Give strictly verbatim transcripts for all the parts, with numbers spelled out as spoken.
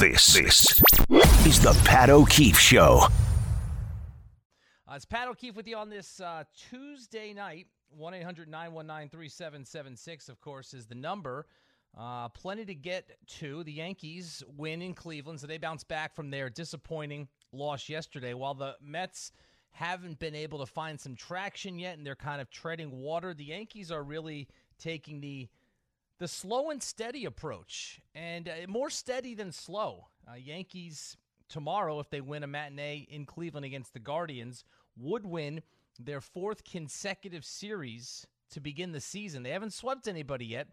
This, this is the Pat O'Keefe Show. Uh, it's Pat O'Keefe with you on this uh, Tuesday night. one eight hundred nine one nine three seven seven six, of course, is the number. Uh, plenty to get to. The Yankees win in Cleveland, so they bounce back from their disappointing loss yesterday. While the Mets haven't been able to find some traction yet, and they're kind of treading water, the Yankees are really taking the the slow and steady approach, and uh, more steady than slow. Uh, Yankees tomorrow, if they win a matinee in Cleveland against the Guardians, would win their fourth consecutive series to begin the season. They haven't swept anybody yet.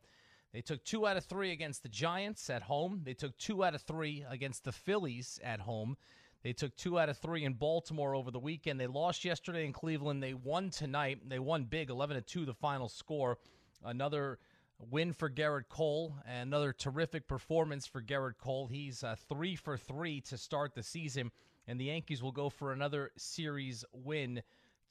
They took two out of three against the Giants at home. They took two out of three against the Phillies at home. They took two out of three in Baltimore over the weekend. They lost yesterday in Cleveland. They won tonight. They won big, eleven to two, the final score. Another win for Gerrit Cole, and another terrific performance for Gerrit Cole. He's uh, three for three to start the season, and the Yankees will go for another series win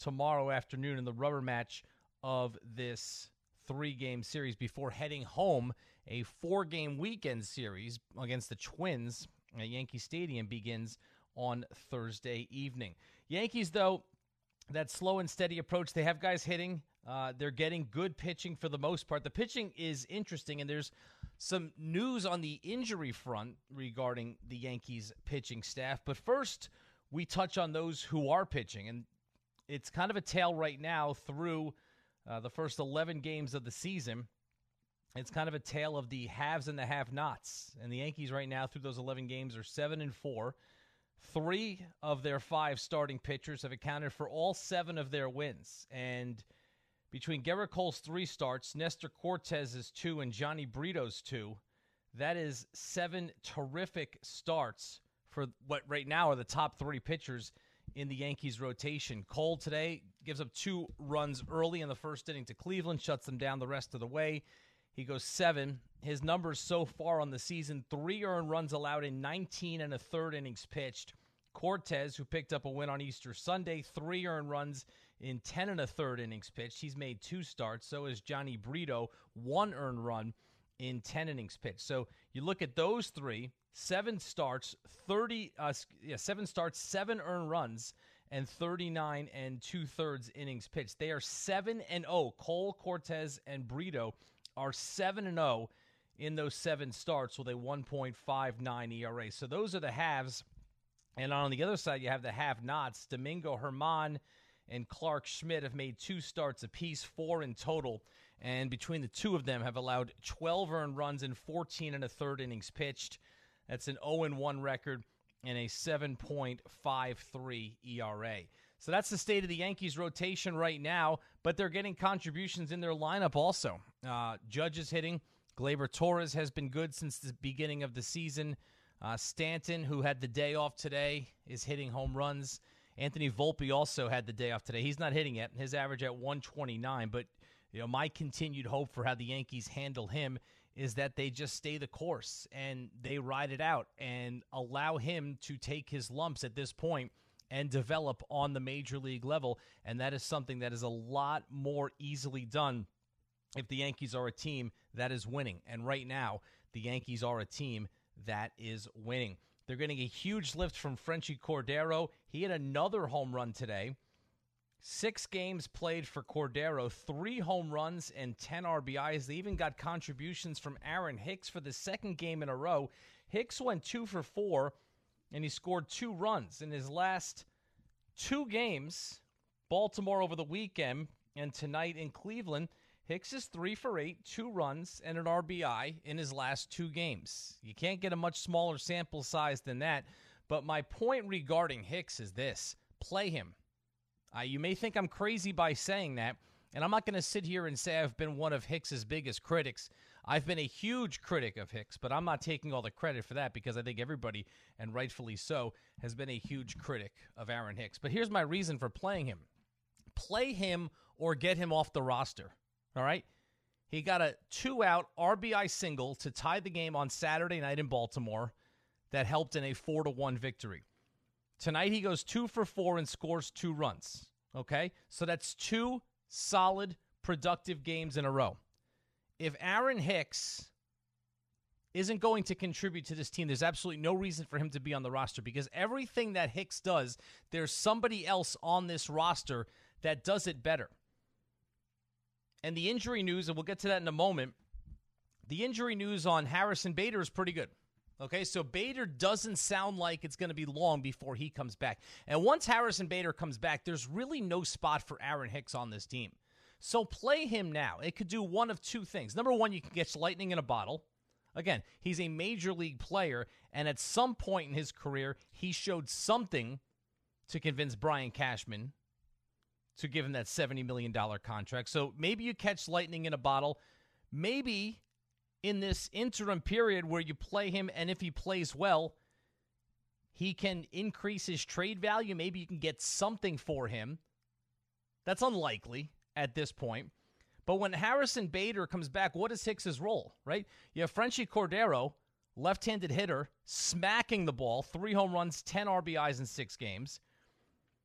tomorrow afternoon in the rubber match of this three-game series before heading home. A four-game weekend series against the Twins at Yankee Stadium begins on Thursday evening. Yankees, though, that slow and steady approach. They have guys hitting. Uh, they're getting good pitching for the most part. The pitching is interesting, and there's some news on the injury front regarding the Yankees pitching staff. But first, we touch on those who are pitching, and it's kind of a tale right now through uh, the first eleven games of the season. It's kind of a tale of the haves and the have-nots. And the Yankees right now through those eleven games are seven and four. Three of their five starting pitchers have accounted for all seven of their wins. And between Gerrit Cole's three starts, Nestor Cortez's two, and Johnny Brito's two, that is seven terrific starts for what right now are the top three pitchers in the Yankees' rotation. Cole today gives up two runs early in the first inning to Cleveland, shuts them down the rest of the way. He goes seven. His numbers so far on the season, three earned runs allowed in nineteen and a third innings pitched. Cortez, who picked up a win on Easter Sunday, three earned runs in ten and a third innings pitched. He's made two starts. So is Johnny Brito, one earned run in ten innings pitched. So you look at those three. Seven starts, thirty. Uh, yeah, seven starts, seven earned runs, and thirty-nine and two-thirds innings pitched. They are seven and zero. Cole, Cortez, and Brito are seven and zero in those seven starts with a one point five nine E R A. So those are the haves, and on the other side you have the have-nots. Domingo Germán and Clark Schmidt have made two starts apiece, four in total, and between the two of them have allowed twelve earned runs in fourteen and a third innings pitched. That's an oh and one record and a seven point five three E R A. So that's the state of the Yankees' rotation right now, but they're getting contributions in their lineup also. Uh, Judge is hitting. Gleyber Torres has been good since the beginning of the season. Uh, Stanton, who had the day off today, is hitting home runs. Anthony Volpe also had the day off today. He's not hitting yet. His average at one twenty-nine, but you know, my continued hope for how the Yankees handle him is that they just stay the course and they ride it out and allow him to take his lumps at this point and develop on the major league level. And that is something that is a lot more easily done if the Yankees are a team that is winning. And right now, the Yankees are a team that is winning. They're getting a huge lift from Franchy Cordero. He had another home run today. Six games played for Cordero, three home runs and ten R B Is. They even got contributions from Aaron Hicks for the second game in a row. Hicks went two for four, and he scored two runs in his last two games, Baltimore over the weekend and tonight in Cleveland. Hicks is three for eight, two runs, and an R B I in his last two games. You can't get a much smaller sample size than that, but my point regarding Hicks is this. Play him. Uh, you may think I'm crazy by saying that, and I'm not going to sit here and say I've been one of Hicks's biggest critics. I've been a huge critic of Hicks, but I'm not taking all the credit for that because I think everybody, and rightfully so, has been a huge critic of Aaron Hicks. But here's my reason for playing him. Play him or get him off the roster, all right? He got a two-out R B I single to tie the game on Saturday night in Baltimore that helped in a four to one victory. Tonight he goes two for four and scores two runs, okay? So that's two solid, productive games in a row. If Aaron Hicks isn't going to contribute to this team, there's absolutely no reason for him to be on the roster, because everything that Hicks does, there's somebody else on this roster that does it better. And the injury news, and we'll get to that in a moment, the injury news on Harrison Bader is pretty good. Okay, so Bader doesn't sound like it's going to be long before he comes back. And once Harrison Bader comes back, there's really no spot for Aaron Hicks on this team. So play him now. It could do one of two things. Number one, you can get lightning in a bottle. Again, he's a major league player, and at some point in his career, he showed something to convince Brian Cashman to give him that seventy million dollars contract. So maybe you catch lightning in a bottle. Maybe in this interim period where you play him, and if he plays well, he can increase his trade value. Maybe you can get something for him. That's unlikely at this point. But when Harrison Bader comes back, what is Hicks's role, right? You have Franchy Cordero, left-handed hitter, smacking the ball, three home runs, ten R B Is in six games.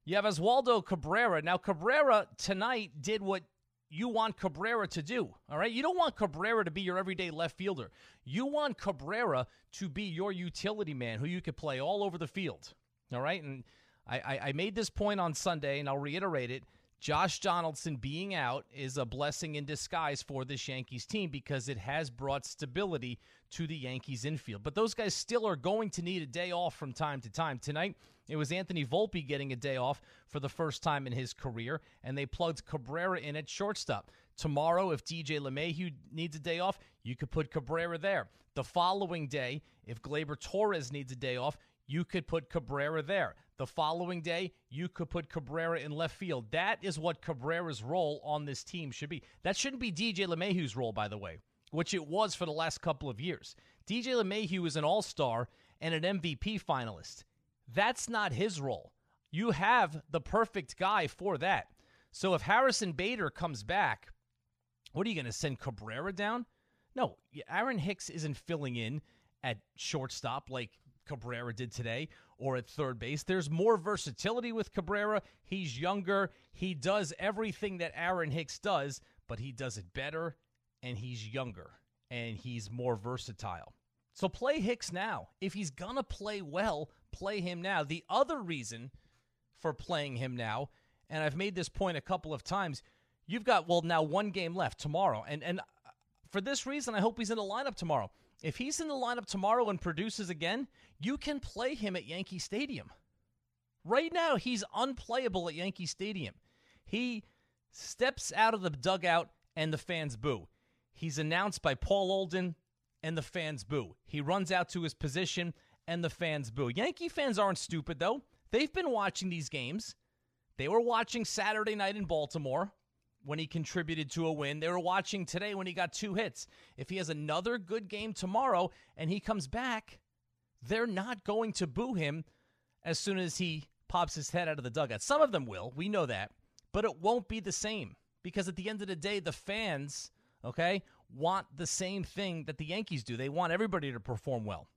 You have Oswaldo Cabrera. Now, Cabrera tonight did what you want Cabrera to do, all right? You don't want Cabrera to be your everyday left fielder. You want Cabrera to be your utility man who you could play all over the field, all right? And I, I, I made this point on Sunday, and I'll reiterate it. Josh Donaldson being out is a blessing in disguise for this Yankees team because it has brought stability to the Yankees infield. But those guys still are going to need a day off from time to time. Tonight, it was Anthony Volpe getting a day off for the first time in his career, and they plugged Cabrera in at shortstop. Tomorrow, if D J LeMahieu needs a day off, you could put Cabrera there. The following day, if Gleyber Torres needs a day off, you could put Cabrera there. The following day, you could put Cabrera in left field. That is what Cabrera's role on this team should be. That shouldn't be D J LeMahieu's role, by the way, which it was for the last couple of years. D J LeMahieu is an all-star and an M V P finalist. That's not his role. You have the perfect guy for that. So if Harrison Bader comes back, what are you going to send Cabrera down? No, Aaron Hicks isn't filling in at shortstop like Cabrera did today or at third base. There's more versatility with Cabrera. He's younger. He does everything that Aaron Hicks does, but he does it better, and he's younger, and he's more versatile. So play Hicks now. If he's going to play well, play him now. The other reason for playing him now, and I've made this point a couple of times, you've got, well, now one game left tomorrow. And and for this reason, I hope he's in the lineup tomorrow. If he's in the lineup tomorrow and produces again, you can play him at Yankee Stadium. Right now, he's unplayable at Yankee Stadium. He steps out of the dugout, and the fans boo. He's announced by Paul Olden, and the fans boo. He runs out to his position, and the fans boo. Yankee fans aren't stupid, though. They've been watching these games. They were watching Saturday night in Baltimore when he contributed to a win. They were watching today when he got two hits. If he has another good game tomorrow and he comes back, they're not going to boo him as soon as he pops his head out of the dugout. Some of them will. We know that. But it won't be the same because at the end of the day, the fans, okay, want the same thing that the Yankees do. They want everybody to perform well.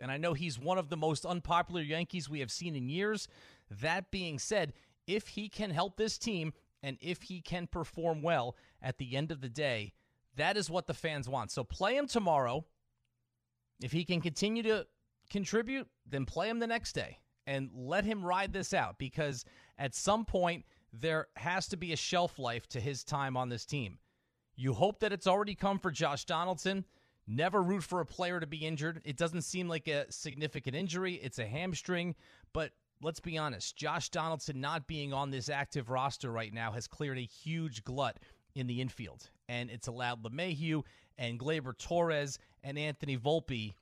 And I know he's one of the most unpopular Yankees we have seen in years. That being said, if he can help this team and if he can perform well at the end of the day, that is what the fans want. So play him tomorrow. If he can continue to contribute, then play him the next day and let him ride this out because at some point there has to be a shelf life to his time on this team. You hope that it's already come for Josh Donaldson. Never root for a player to be injured. It doesn't seem like a significant injury. It's a hamstring. But let's be honest, Josh Donaldson not being on this active roster right now has cleared a huge glut in the infield. And it's allowed LeMahieu and Gleyber Torres and Anthony Volpe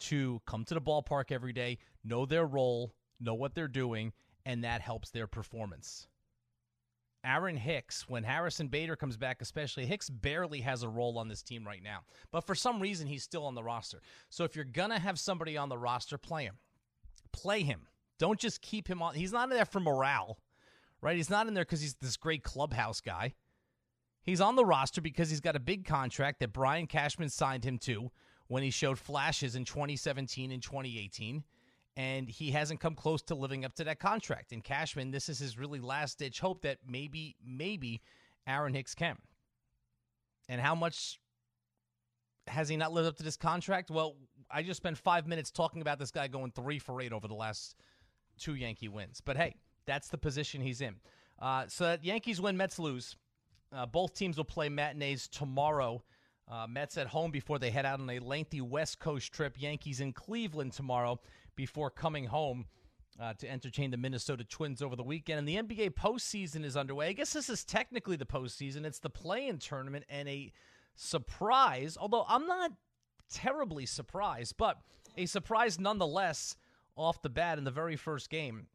to come to the ballpark every day, know their role, know what they're doing, and that helps their performance. Aaron Hicks, when Harrison Bader comes back especially, Hicks barely has a role on this team right now. But for some reason, he's still on the roster. So if you're going to have somebody on the roster, play him. Play him. Don't just keep him on. He's not in there for morale, right? He's not in there because he's this great clubhouse guy. He's on the roster because he's got a big contract that Brian Cashman signed him to when he showed flashes in twenty seventeen and twenty eighteen. And he hasn't come close to living up to that contract. And Cashman, this is his really last-ditch hope that maybe, maybe Aaron Hicks can. And how much has he not lived up to this contract? Well, I just spent five minutes talking about this guy going three for eight over the last two Yankee wins. But hey, that's the position he's in. Uh, so that Yankees win, Mets lose. Uh, both teams will play matinees tomorrow. Uh, Mets at home before they head out on a lengthy West Coast trip. Yankees in Cleveland tomorrow before coming home uh, to entertain the Minnesota Twins over the weekend. And the N B A postseason is underway. I guess this is technically the postseason. It's the play-in tournament and a surprise, although I'm not terribly surprised, but a surprise nonetheless off the bat in the very first game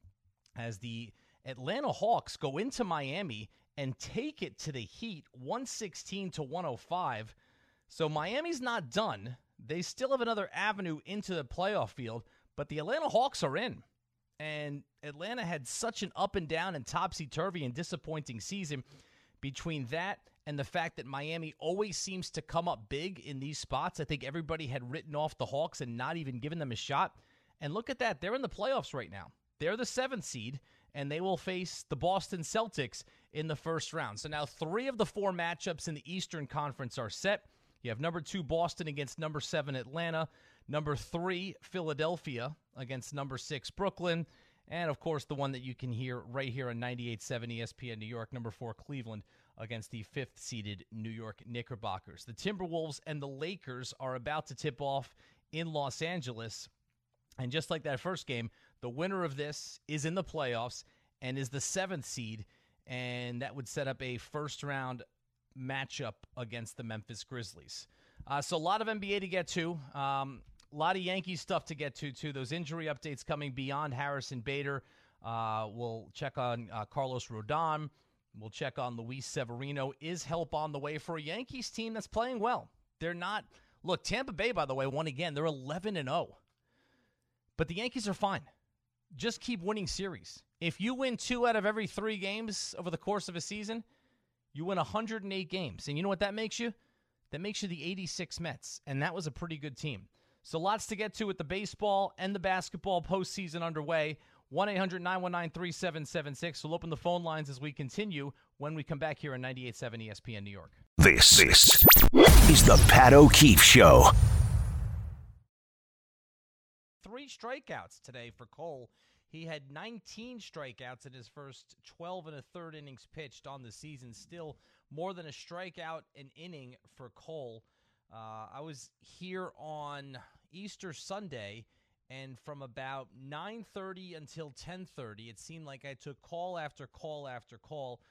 as the Atlanta Hawks go into Miami and take it to the Heat one sixteen to one oh five. So Miami's not done. They still have another avenue into the playoff field, but the Atlanta Hawks are in. And Atlanta had such an up and down and topsy-turvy and disappointing season. Between that and the fact that Miami always seems to come up big in these spots, I think everybody had written off the Hawks and not even given them a shot. And look at that. They're in the playoffs right now. They're the seventh seed, and they will face the Boston Celtics in the first round. So now three of the four matchups in the Eastern Conference are set. You have number two Boston against number seven Atlanta, number three Philadelphia against number six Brooklyn, and, of course, the one that you can hear right here on ninety-eight point seven E S P N New York, number four Cleveland against the fifth-seeded New York Knickerbockers. The Timberwolves and the Lakers are about to tip off in Los Angeles, and just like that first game, the winner of this is in the playoffs and is the seventh seed, and that would set up a first-round matchup against the Memphis Grizzlies. Uh, so a lot of N B A to get to. Um, a lot of Yankees stuff to get to, too. Those injury updates coming beyond Harrison Bader. Uh, we'll check on uh, Carlos Rodon. We'll check on Luis Severino. Is help on the way for a Yankees team that's playing well? They're not. Look, Tampa Bay, by the way, won again. They're eleven and oh. But the Yankees are fine. Just keep winning series. If you win two out of every three games over the course of a season, you win one hundred eight games. And you know what that makes you? That makes you the eighty-six Mets. And that was a pretty good team. So lots to get to with the baseball and the basketball postseason underway. one eight hundred nine one nine three seven seven six. We'll open the phone lines as we continue when we come back here on ninety-eight point seven E S P N New York. This, this is the Pat O'Keefe Show. Three strikeouts today for Cole. He had nineteen strikeouts in his first twelve and a third innings pitched on the season. Still more than a strikeout an inning for Cole. Uh, I was here on Easter Sunday, and from about nine thirty until ten thirty, it seemed like I took call after call after call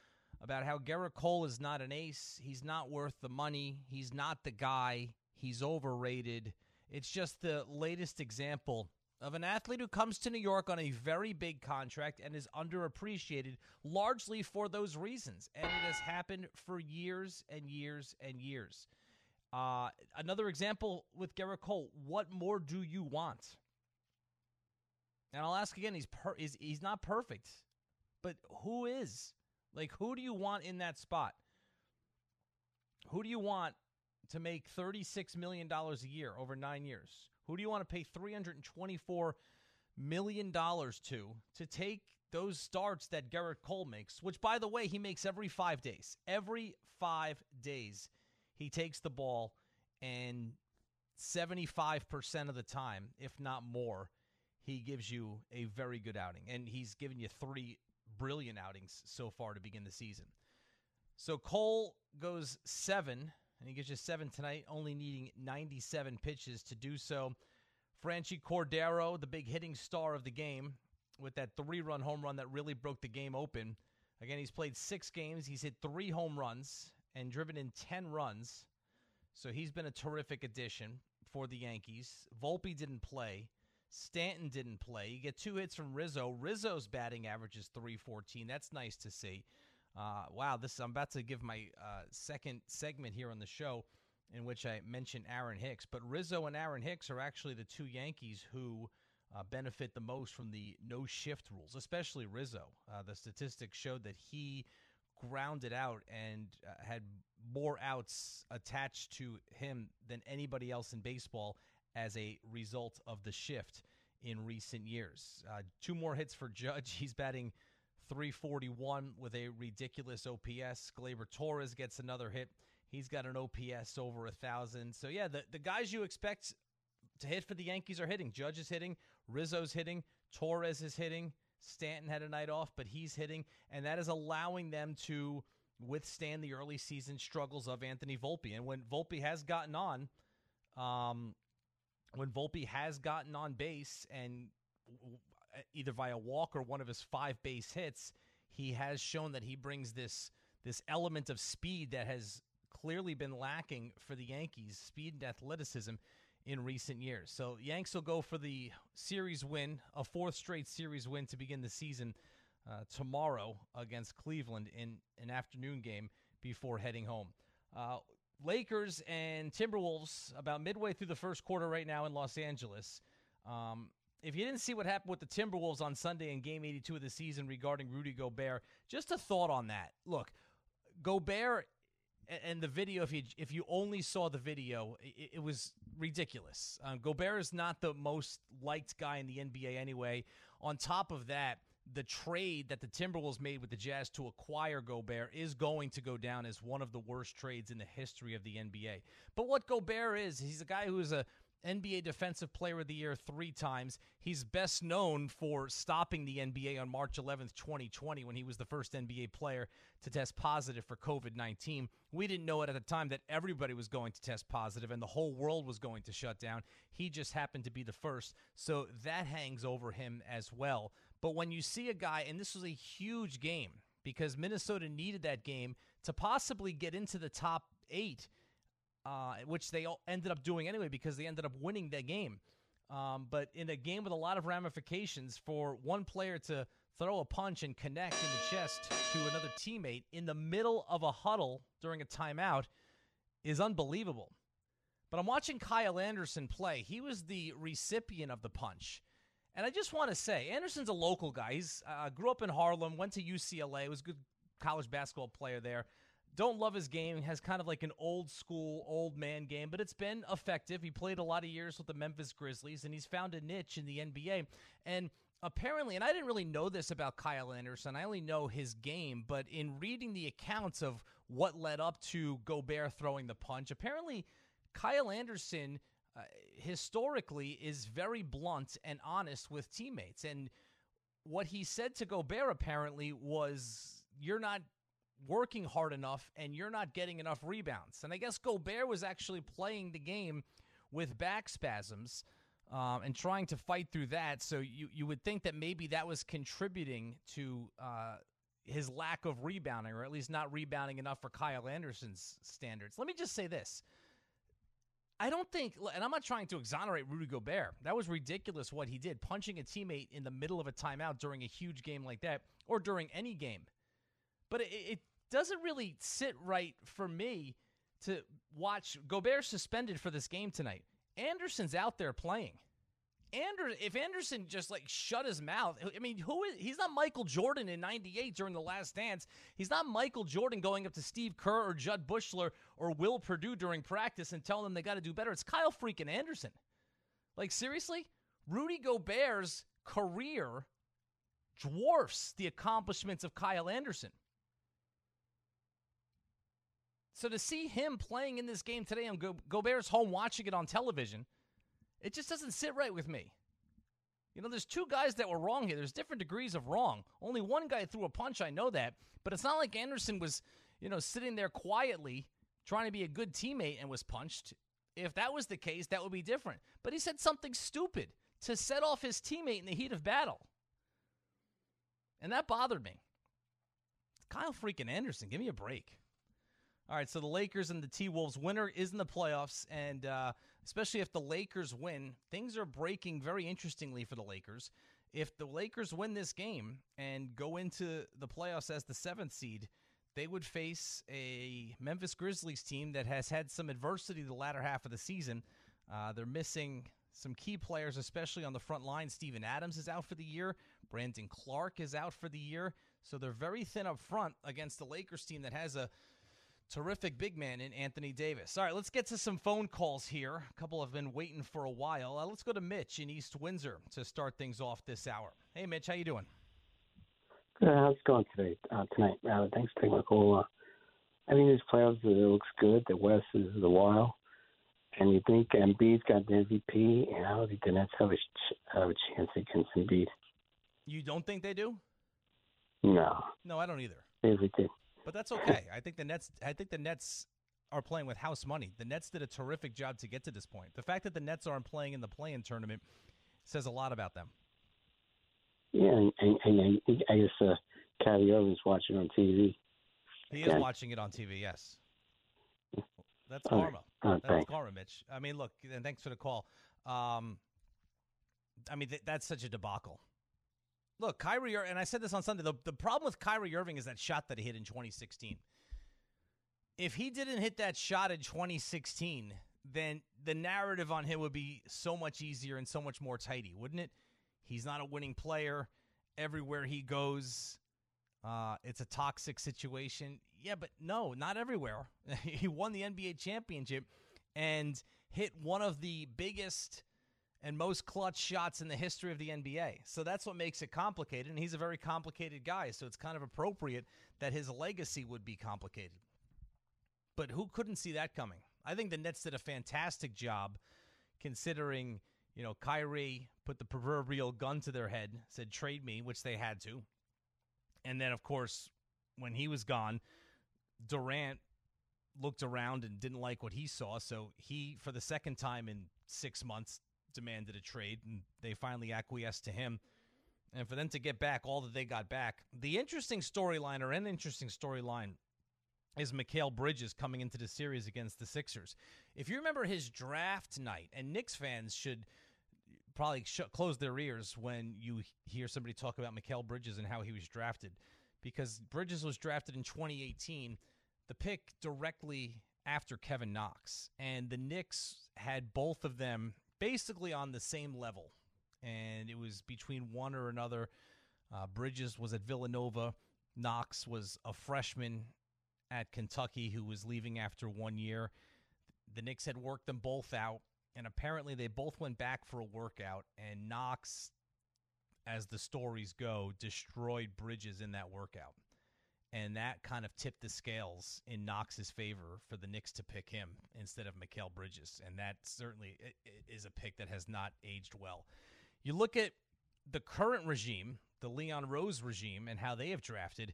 about how Gerrit Cole is not an ace, he's not worth the money, he's not the guy, he's overrated. It's just the latest example of an athlete who comes to New York on a very big contract and is underappreciated largely for those reasons, and it has happened for years and years and years. Uh, another example with Gerrit Cole, what more do you want? And I'll ask again, he's, per- he's, he's not perfect, but who is? Like, who do you want in that spot? Who do you want to make thirty-six million dollars a year over nine years? Who do you want to pay three hundred twenty-four million dollars to, to take those starts that Gerrit Cole makes, which, by the way, he makes every five days, every five days. He takes the ball, and seventy-five percent of the time, if not more, he gives you a very good outing. And he's given you three brilliant outings so far to begin the season. So Cole goes seven, and he gives you seven tonight, only needing ninety-seven pitches to do so. Franchy Cordero, the big hitting star of the game, with that three-run home run that really broke the game open. Again, he's played six games. He's hit three home runs and driven in ten runs, so he's been a terrific addition for the Yankees. Volpe didn't play. Stanton didn't play. You get two hits from Rizzo. Rizzo's batting average is three fourteen. That's nice to see. Uh, wow, this I'm about to give my uh, second segment here on the show in which I mention Aaron Hicks, but Rizzo and Aaron Hicks are actually the two Yankees who uh, benefit the most from the no-shift rules, especially Rizzo. Uh, the statistics showed that he grounded out and uh, had more outs attached to him than anybody else in baseball as a result of the shift in recent years. Uh, two more hits for Judge. He's batting three forty-one with a ridiculous O P S. Gleyber Torres gets another hit. He's got an O P S over a thousand. So yeah, the, the guys you expect to hit for the Yankees are hitting. Judge is hitting. Rizzo's hitting. Torres is hitting. Stanton had a night off, but he's hitting. And that is allowing them to withstand the early season struggles of Anthony Volpe. And when Volpe has gotten on, um, when Volpe has gotten on base and either via walk or one of his five base hits, he has shown that he brings this this element of speed that has clearly been lacking for the Yankees, speed and athleticism in recent years. So Yanks will go for the series win, a fourth straight series win to begin the season uh, tomorrow against Cleveland in an afternoon game before heading home. Uh, Lakers and Timberwolves about midway through the first quarter right now in Los Angeles. Um, if you didn't see what happened with the Timberwolves on Sunday in Game eighty-two of the season regarding Rudy Gobert, just a thought on that. Look, Gobert and the video, if you if you only saw the video, it, it was ridiculous. Um, Gobert is not the most liked guy in the N B A anyway. On top of that, the trade that the Timberwolves made with the Jazz to acquire Gobert is going to go down as one of the worst trades in the history of the N B A. But what Gobert is, he's a guy who is a N B A Defensive Player of the Year three times. He's best known for stopping the N B A on March eleventh, twenty twenty, when he was the first N B A player to test positive for COVID nineteen. We didn't know it at the time that everybody was going to test positive and the whole world was going to shut down. He just happened to be the first, so that hangs over him as well. But when you see a guy, and this was a huge game because Minnesota needed that game to possibly get into the top eight, uh, which they all ended up doing anyway because they ended up winning that game. Um, but in a game with a lot of ramifications, for one player to throw a punch and connect in the chest to another teammate in the middle of a huddle during a timeout is unbelievable. But I'm watching Kyle Anderson play. He was the recipient of the punch. And I just want to say, Anderson's a local guy. He's uh, grew up in Harlem, went to U C L A, was a good college basketball player there. Don't love his game. Has kind of like an old school, old man game, but it's been effective. He played a lot of years with the Memphis Grizzlies, and he's found a niche in the N B A. And apparently, and I didn't really know this about Kyle Anderson, I only know his game, but in reading the accounts of what led up to Gobert throwing the punch, apparently Kyle Anderson Uh, historically is very blunt and honest with teammates. And what he said to Gobert apparently was, you're not working hard enough and you're not getting enough rebounds. And I guess Gobert was actually playing the game with back spasms um, and trying to fight through that. So you, you would think that maybe that was contributing to uh, his lack of rebounding, or at least not rebounding enough for Kyle Anderson's standards. Let me just say this. I don't think, and I'm not trying to exonerate Rudy Gobert. That was ridiculous what he did, punching a teammate in the middle of a timeout during a huge game like that, or during any game. But it, it doesn't really sit right for me to watch Gobert suspended for this game tonight. Anderson's out there playing. Ander, if Anderson just like shut his mouth, I mean, who is? He's not Michael Jordan in ninety-eight during The Last Dance. He's not Michael Jordan going up to Steve Kerr or Judd Bushler or Will Perdue during practice and telling them they got to do better. It's Kyle freaking Anderson. Like, seriously? Rudy Gobert's career dwarfs the accomplishments of Kyle Anderson. So to see him playing in this game today on Go- Gobert's home watching it on television, it just doesn't sit right with me. You know, there's two guys that were wrong here. There's different degrees of wrong. Only one guy threw a punch, I know that. But it's not like Anderson was, you know, sitting there quietly trying to be a good teammate and was punched. If that was the case, that would be different. But he said something stupid to set off his teammate in the heat of battle. And that bothered me. Kyle freaking Anderson, give me a break. All right, so the Lakers and the T-Wolves, winner is in the playoffs, and uh, especially if the Lakers win, things are breaking very interestingly for the Lakers. If the Lakers win this game and go into the playoffs as the seventh seed, they would face a Memphis Grizzlies team that has had some adversity the latter half of the season. Uh, they're missing some key players, especially on the front line. Steven Adams is out for the year. Brandon Clark is out for the year. So they're very thin up front against the Lakers team that has a terrific big man in Anthony Davis. All right, let's get to some phone calls here. A couple have been waiting for a while. Uh, let's go to Mitch in East Windsor to start things off this hour. Hey, Mitch, how you doing? Uh, how's it going today? Uh, tonight, rather. Thanks for taking my call. Uh, I think these playoffs, it looks good. The West is a while. And you think Embiid's got the M V P, and how do the Nets have a, ch- have a chance against Embiid? You don't think they do? No. No, I don't either. Everything. But that's okay. I think the Nets. I think the Nets are playing with house money. The Nets did a terrific job to get to this point. The fact that the Nets aren't playing in the play-in tournament says a lot about them. Yeah, and, and, and I guess uh, Kyrie Irving's watching on T V. He is yeah. watching it on T V. Yes. That's All karma. Right. That's right. karma, Mitch. I mean, look, and thanks for the call. Um, I mean, th- that's such a debacle. Look, Kyrie Irving, and I said this on Sunday, the, the problem with Kyrie Irving is that shot that he hit in twenty sixteen. If he didn't hit that shot in twenty sixteen, then the narrative on him would be so much easier and so much more tidy, wouldn't it? He's not a winning player. Everywhere he goes, uh, it's a toxic situation. Yeah, but no, not everywhere. He won the N B A championship and hit one of the biggest and most clutch shots in the history of the N B A. So that's what makes it complicated, and he's a very complicated guy, so it's kind of appropriate that his legacy would be complicated. But who couldn't see that coming? I think the Nets did a fantastic job considering, you know, Kyrie put the proverbial gun to their head, said trade me, which they had to. And then, of course, when he was gone, Durant looked around and didn't like what he saw, so he, for the second time in six months, demanded a trade, and they finally acquiesced to him. And for them to get back all that they got back, the interesting storyline, or an interesting storyline, is Mikal Bridges coming into the series against the Sixers. If you remember his draft night, and Knicks fans should probably sh- close their ears when you hear somebody talk about Mikal Bridges and how he was drafted, because Bridges was drafted in twenty eighteen, the pick directly after Kevin Knox. And the Knicks had both of them basically on the same level, and it was between one or another. Uh, Bridges was at Villanova. Knox was a freshman at Kentucky who was leaving after one year. The Knicks had worked them both out, and apparently they both went back for a workout, and Knox, as the stories go, destroyed Bridges in that workout. And that kind of tipped the scales in Knox's favor for the Knicks to pick him instead of Mikal Bridges. And that certainly is a pick that has not aged well. You look at the current regime, the Leon Rose regime, and how they have drafted.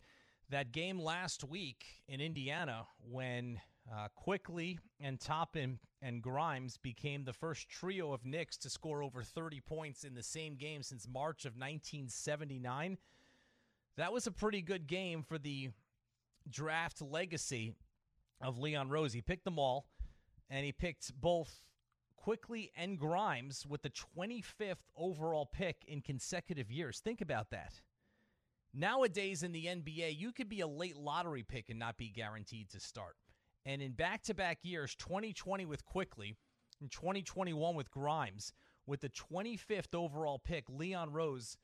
That game last week in Indiana when uh, Quickley and Toppin and Grimes became the first trio of Knicks to score over thirty points in the same game since March of nineteen seventy-nine. That was a pretty good game for the draft legacy of Leon Rose. He picked them all, and he picked both Quickley and Grimes with the twenty-fifth overall pick in consecutive years. Think about that. Nowadays in the N B A, you could be a late lottery pick and not be guaranteed to start. And in back-to-back years, twenty twenty with Quickley and twenty twenty-one with Grimes, with the twenty-fifth overall pick, Leon Rose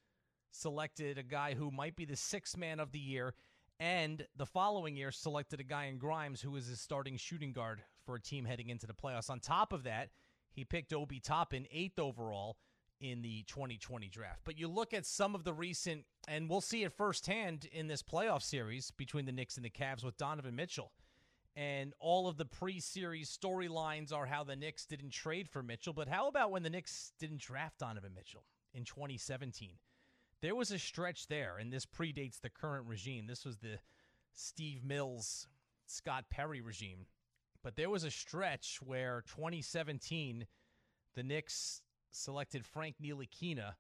selected a guy who might be the sixth man of the year, and the following year selected a guy in Grimes who is his starting shooting guard for a team heading into the playoffs. On top of that, he picked Obi Toppin eighth overall in the twenty twenty draft. But you look at some of the recent, and we'll see it firsthand in this playoff series between the Knicks and the Cavs with Donovan Mitchell, and all of the pre-series storylines are how the Knicks didn't trade for Mitchell, but how about when the Knicks didn't draft Donovan Mitchell in twenty seventeen? There was a stretch there, and this predates the current regime. This was the Steve Mills, Scott Perry regime. But there was a stretch where twenty seventeen, the Knicks selected Frank Ntilikina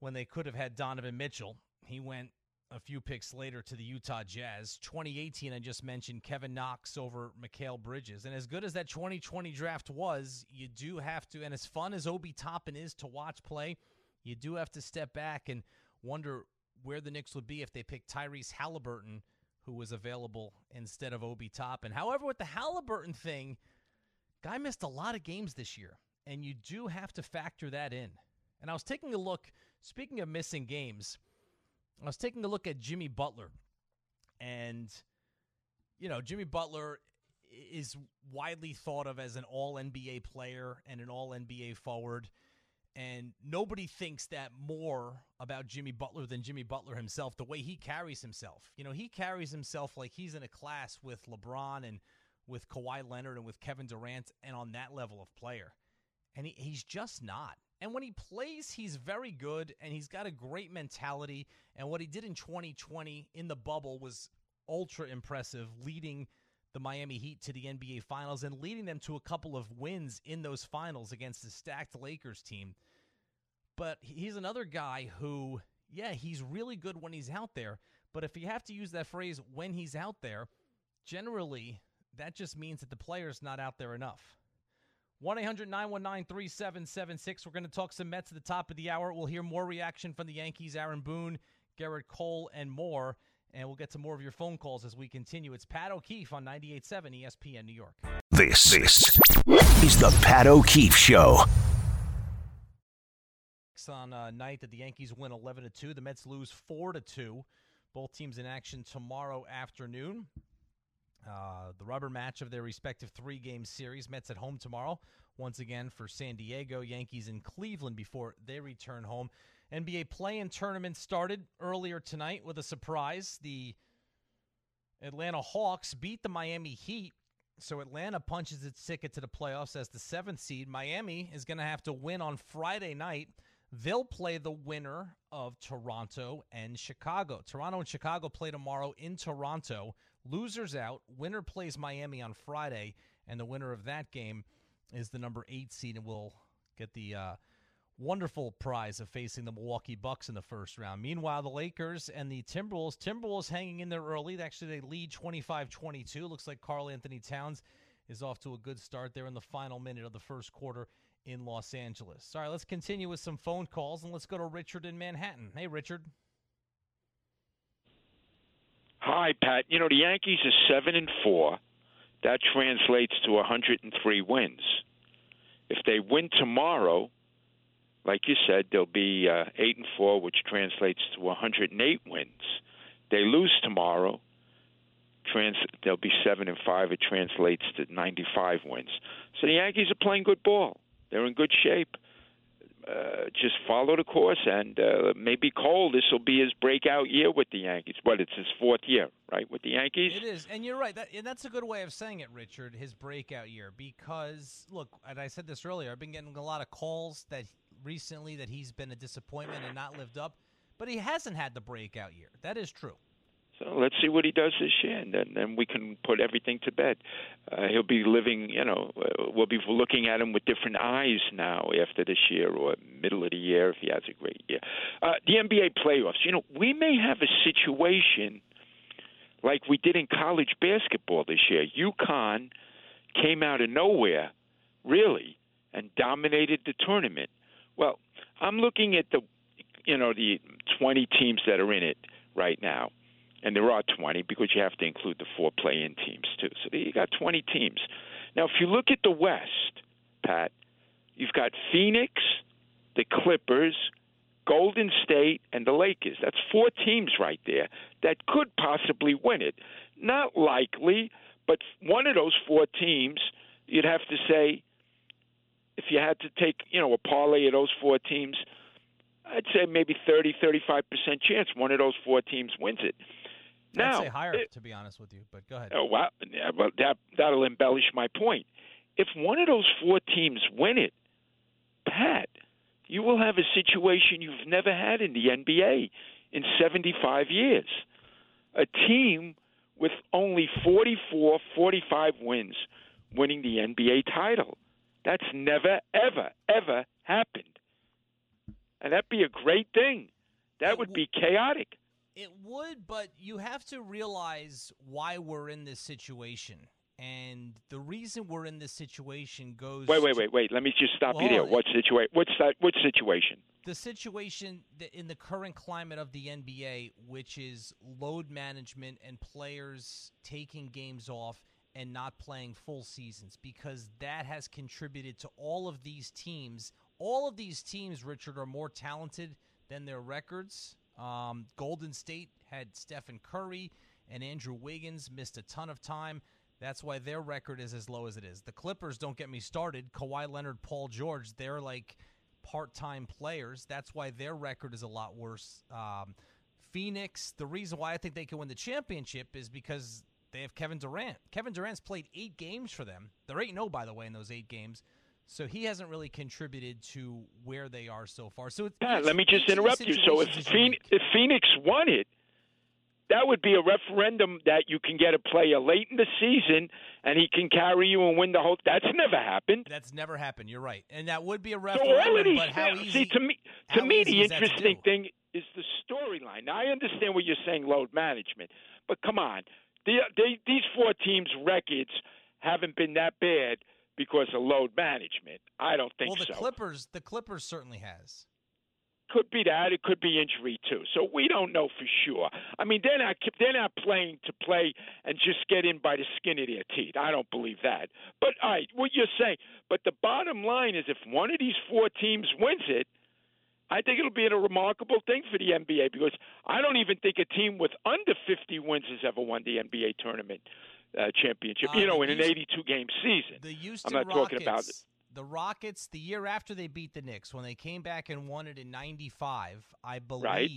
when they could have had Donovan Mitchell. He went a few picks later to the Utah Jazz. twenty eighteen, I just mentioned Kevin Knox over Mikal Bridges. And as good as that twenty twenty draft was, you do have to, and as fun as Obi Toppin is to watch play, you do have to step back and wonder where the Knicks would be if they picked Tyrese Haliburton, who was available instead of Obi Toppin. However, with the Haliburton thing, guy missed a lot of games this year, and you do have to factor that in. And I was taking a look, speaking of missing games, I was taking a look at Jimmy Butler. And, you know, Jimmy Butler is widely thought of as an all-N B A player and an all-N B A forward. And nobody thinks that more about Jimmy Butler than Jimmy Butler himself, the way he carries himself. You know, he carries himself like he's in a class with LeBron and with Kawhi Leonard and with Kevin Durant and on that level of player. And he, he's just not. And when he plays, he's very good, and he's got a great mentality. And what he did in twenty twenty in the bubble was ultra impressive, leading the Miami Heat to the N B A Finals and leading them to a couple of wins in those finals against the stacked Lakers team. But he's another guy who, yeah, he's really good when he's out there. But if you have to use that phrase, when he's out there, generally that just means that the player's not out there enough. one eight hundred nine one nine three seven seven six. We're going to talk some Mets at the top of the hour. We'll hear more reaction from the Yankees, Aaron Boone, Gerrit Cole, and more. And we'll get to more of your phone calls as we continue. It's Pat O'Keefe on ninety-eight point seven E S P N New York. This is the Pat O'Keefe Show. On a night that the Yankees win eleven to two. The Mets lose four to two. Both teams in action tomorrow afternoon. Uh, the rubber match of their respective three-game series. Mets at home tomorrow, once again for San Diego. Yankees in Cleveland before they return home. N B A play-in tournament started earlier tonight with a surprise. The Atlanta Hawks beat the Miami Heat, so Atlanta punches its ticket to the playoffs as the seventh seed. Miami is going to have to win on Friday night. They'll play the winner of Toronto and Chicago. Toronto and Chicago play tomorrow in Toronto. Losers out. Winner plays Miami on Friday, and the winner of that game is the number eight seed and will get the uh, wonderful prize of facing the Milwaukee Bucks in the first round. Meanwhile, the Lakers and the Timberwolves. Timberwolves hanging in there early. Actually, they lead twenty-five twenty-two. Looks like Karl Anthony Towns is off to a good start there in the final minute of the first quarter in Los Angeles. All right, let's continue with some phone calls, and let's go to Richard in Manhattan. Hey, Richard. Hi, Pat. You know, the Yankees are seven and four. That translates to one hundred three wins. If they win tomorrow, like you said, they'll be uh, eight and four, which translates to one hundred eight wins. They lose tomorrow, trans- they'll be seven and five. It translates to ninety-five wins. So the Yankees are playing good ball. They're in good shape. Uh, just follow the course, and uh, maybe Cole, this will be his breakout year with the Yankees. But it's his fourth year, right, with the Yankees? It is, and you're right. That, and that's a good way of saying it, Richard, his breakout year. Because, look, and I said this earlier, I've been getting a lot of calls that recently that he's been a disappointment and not lived up. But he hasn't had the breakout year. That is true. So let's see what he does this year, and then, then we can put everything to bed. Uh, he'll be living, you know, uh, we'll be looking at him with different eyes now after this year or middle of the year if he has a great year. Uh, the N B A playoffs, you know, we may have a situation like we did in college basketball this year. UConn came out of nowhere, really, and dominated the tournament. Well, I'm looking at the, you know, the twenty teams that are in it right now. And there are twenty because you have to include the four play-in teams, too. So you got twenty teams. Now, if you look at the West, Pat, you've got Phoenix, the Clippers, Golden State, and the Lakers. That's four teams right there that could possibly win it. Not likely, but one of those four teams, you'd have to say, if you had to take, you know, a parlay of those four teams, I'd say maybe thirty, thirty-five percent chance one of those four teams wins it. Now, I'd say higher, it, to be honest with you, but go ahead. Oh, well, yeah, well that, that'll embellish my point. If one of those four teams win it, Pat, you will have a situation you've never had in the N B A in seventy-five years. A team with only forty-four, forty-five wins winning the N B A title. That's never, ever, ever happened. And that'd be a great thing. That it would be chaotic. It would, but you have to realize why we're in this situation. And the reason we're in this situation goes... Wait, wait, wait, wait. Let me just stop well, you there. What, situa- what's that, what situation? The situation in the current climate of the N B A, which is load management and players taking games off and not playing full seasons, because that has contributed to all of these teams... All of these teams, Richard, are more talented than their records. Um, Golden State had Stephen Curry and Andrew Wiggins, missed a ton of time. That's why their record is as low as it is. The Clippers, don't get me started. Kawhi Leonard, Paul George, they're like part-time players. That's why their record is a lot worse. Um, Phoenix, the reason why I think they can win the championship is because They have Kevin Durant. Kevin Durant's played eight games for them. They're eight and oh, by the way, in those eight games. So he hasn't really contributed to where they are so far. So it's, yeah, it's, let me just interrupt you. So if Phoenix, if Phoenix won it, that would be a referendum that you can get a player late in the season and he can carry you and win the whole. That's never happened. That's never happened. You're right, and that would be a referendum. So already, but how easy, see, to me, to me, the interesting thing is the storyline. I understand what you're saying, load management, but come on, the, they, these four teams' records haven't been that bad because of load management. I don't think so. Well, the so. Clippers, the Clippers certainly has. Could be that. It could be injury, too. So we don't know for sure. I mean, they're not, they're not playing to play and just get in by the skin of their teeth. I don't believe that. But, all right, what you're saying. But the bottom line is if one of these four teams wins it, I think it'll be a remarkable thing for the N B A because I don't even think a team with under fifty wins has ever won the N B A tournament uh, championship, uh, you know, in Houston, an eighty-two game season. The Houston I'm not Rockets. talking about it. The Rockets, the year after they beat the Knicks, when they came back and won it in ninety-five, I believe right.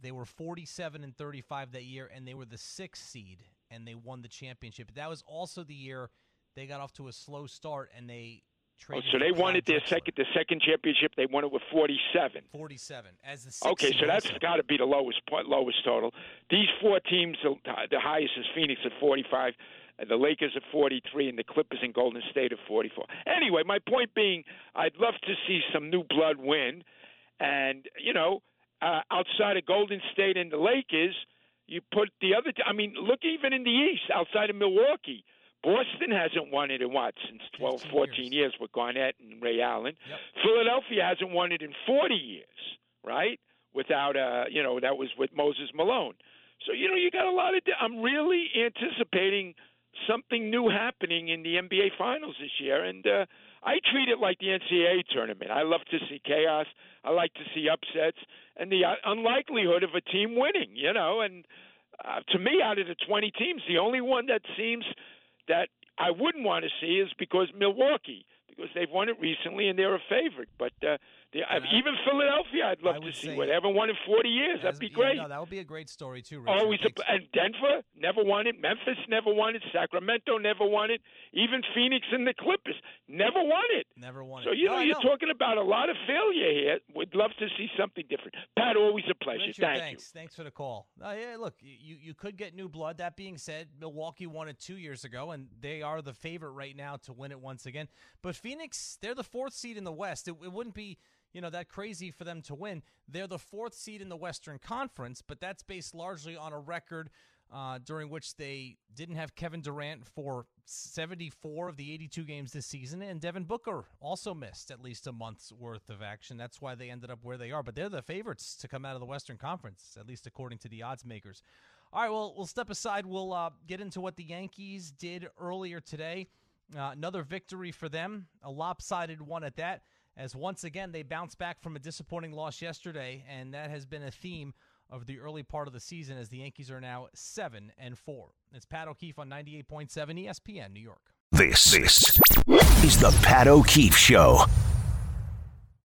they were forty-seven and thirty-five that year, and they were the sixth seed, and they won the championship. That was also the year they got off to a slow start, and they traded. Oh, so they won it their second, the second championship. They won it with forty-seven. forty-seven as the sixth. Okay, so that's got to be the lowest lowest total. These four teams, the highest is Phoenix at forty-five. The Lakers at forty-three and the Clippers and Golden State at forty-four. Anyway, my point being, I'd love to see some new blood win. And, you know, uh, outside of Golden State and the Lakers, you put the other t- – I mean, look even in the East, outside of Milwaukee. Boston hasn't won it in what, since twelve, fourteen years. years with Garnett and Ray Allen. Yep. Philadelphia hasn't won it in forty years, right, without uh, – you know, that was with Moses Malone. So, you know, you got a lot of – I'm really anticipating – something new happening in the N B A Finals this year, and uh, I treat it like the N C double A tournament. I love to see chaos. I like to see upsets and the uh, unlikelihood of a team winning, you know. And uh, to me, out of the twenty teams, the only one that seems that I wouldn't want to see is because Milwaukee, because they've won it recently and they're a favorite. But uh, they, I, even Philadelphia, I'd love to see. They haven't won in forty years. As, That'd be great. Yeah, no, that would be a great story too, Richard. Always a, and Denver never won it. Memphis never won it. Sacramento never won it. Even Phoenix and the Clippers never won it. Never won it. So, you no, know, I you're know. talking about a lot of failure here. Would love to see something different. Pat, always a pleasure. Richard, Thank thanks. you. Thanks for the call. Uh, yeah, look, you, you could get new blood. That being said, Milwaukee won it two years ago, and they are the favorite right now to win it once again. But Phoenix, they're the fourth seed in the West. It, it wouldn't be, you know, that crazy for them to win. They're the fourth seed in the Western Conference, but that's based largely on a record uh, during which they didn't have Kevin Durant for seventy-four of the eighty-two games this season, and Devin Booker also missed at least a month's worth of action. That's why they ended up where they are, but they're the favorites to come out of the Western Conference, at least according to the odds makers. All right, well, we'll step aside. We'll uh, get into what the Yankees did earlier today. Uh, another victory for them, a lopsided one at that, as once again they bounce back from a disappointing loss yesterday, and that has been a theme of the early part of the season as the Yankees are now seven and four. It's Pat O'Keefe on ninety-eight point seven E S P N New York. This, this is the Pat O'Keefe Show.